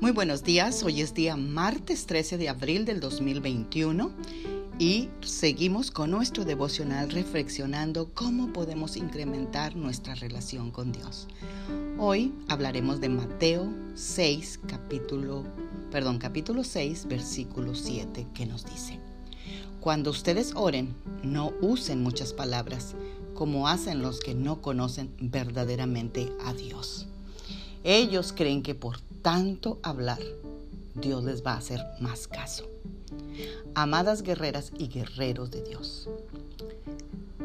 Muy buenos días, hoy es día martes 13 de abril del 2021 y seguimos con nuestro devocional reflexionando cómo podemos incrementar nuestra relación con Dios. Hoy hablaremos de Mateo 6, capítulo 6, versículo 7, que nos dice: Cuando ustedes oren, no usen muchas palabras, como hacen los que no conocen verdaderamente a Dios. Ellos creen que por tanto hablar, Dios les va a hacer más caso. Amadas guerreras y guerreros de Dios,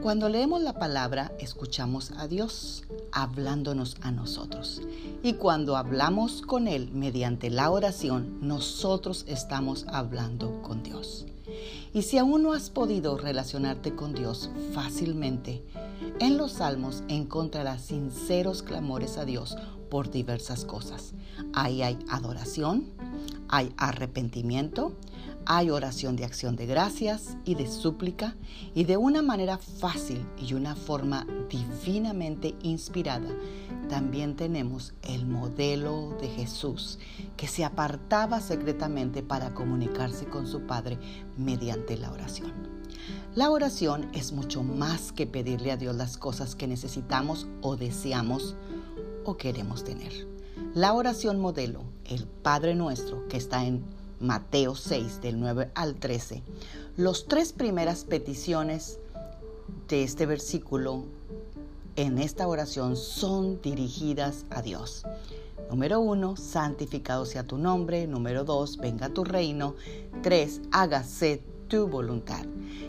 cuando leemos la palabra, escuchamos a Dios hablándonos a nosotros. Y cuando hablamos con Él mediante la oración, nosotros estamos hablando con Dios. Y si aún no has podido relacionarte con Dios fácilmente, en los Salmos encontrarás sinceros clamores a Dios por diversas cosas. Ahí hay adoración, hay arrepentimiento, hay oración de acción de gracias y de súplica, y de una manera fácil y una forma divinamente inspirada, también tenemos el modelo de Jesús, que se apartaba secretamente para comunicarse con su Padre mediante la oración. La oración es mucho más que pedirle a Dios las cosas que necesitamos o deseamos o queremos tener. La oración modelo, el Padre Nuestro, que está en Mateo 6, del 9 al 13. Las tres primeras peticiones de este versículo en esta oración son dirigidas a Dios. Número 1, santificado sea tu nombre. Número 2, venga tu reino. 3, hágase tu voluntad.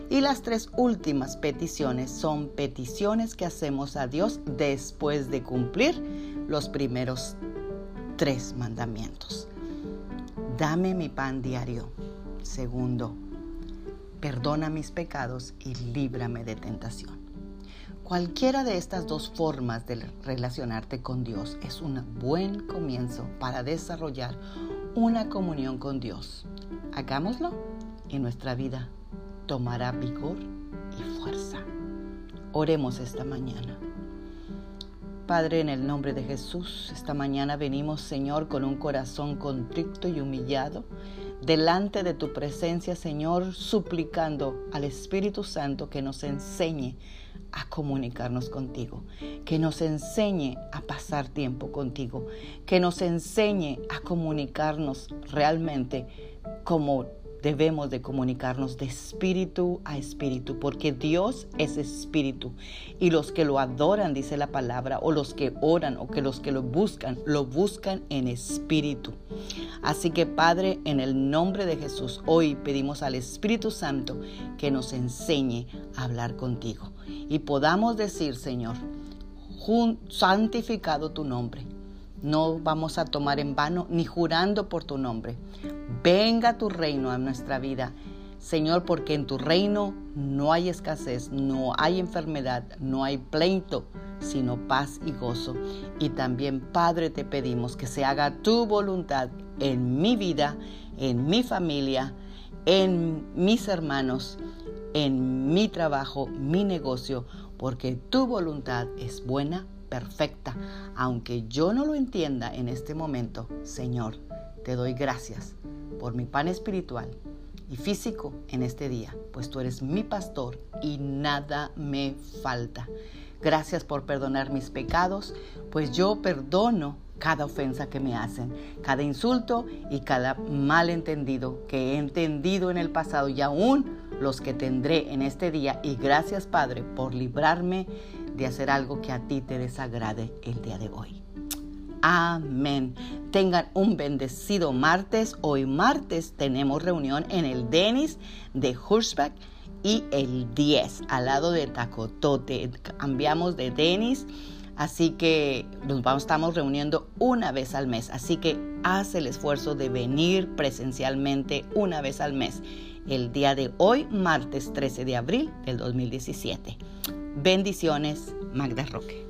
Y las tres últimas peticiones son peticiones que hacemos a Dios después de cumplir los primeros tres mandamientos. Dame mi pan diario. Segundo, perdona mis pecados y líbrame de tentación. Cualquiera de estas dos formas de relacionarte con Dios es un buen comienzo para desarrollar una comunión con Dios. Hagámoslo y nuestra vida tomará vigor y fuerza. Oremos esta mañana. Padre, en el nombre de Jesús, esta mañana venimos, Señor, con un corazón contrito y humillado, delante de tu presencia, Señor, suplicando al Espíritu Santo que nos enseñe a comunicarnos contigo, que nos enseñe a pasar tiempo contigo, que nos enseñe a comunicarnos realmente como debemos de comunicarnos de espíritu a espíritu, porque Dios es espíritu y los que lo adoran, dice la palabra, o los que oran o que los que lo buscan en espíritu. Así que Padre, en el nombre de Jesús, hoy pedimos al Espíritu Santo que nos enseñe a hablar contigo y podamos decir, Señor, santificado tu nombre. No vamos a tomar en vano ni jurando por tu nombre. Venga tu reino a nuestra vida, Señor, porque en tu reino no hay escasez, no hay enfermedad, no hay pleito, sino paz y gozo. Y también, Padre, te pedimos que se haga tu voluntad en mi vida, en mi familia, en mis hermanos, en mi trabajo, mi negocio, porque tu voluntad es buena, perfecta. Aunque yo no lo entienda en este momento, Señor, te doy gracias por mi pan espiritual y físico en este día, pues tú eres mi pastor y nada me falta. Gracias por perdonar mis pecados, pues yo perdono cada ofensa que me hacen, cada insulto y cada malentendido que he entendido en el pasado y aún los que tendré en este día. Y gracias, Padre, por librarme de hacer algo que a ti te desagrade el día de hoy. Amén. Tengan un bendecido martes. Hoy martes tenemos reunión en el Dennis de Hursback y el 10 al lado de Tacotote. Cambiamos de Dennis, así que estamos reuniendo una vez al mes. Así que haz el esfuerzo de venir presencialmente una vez al mes. El día de hoy, martes 13 de abril del 2017. Bendiciones, Magda Roque.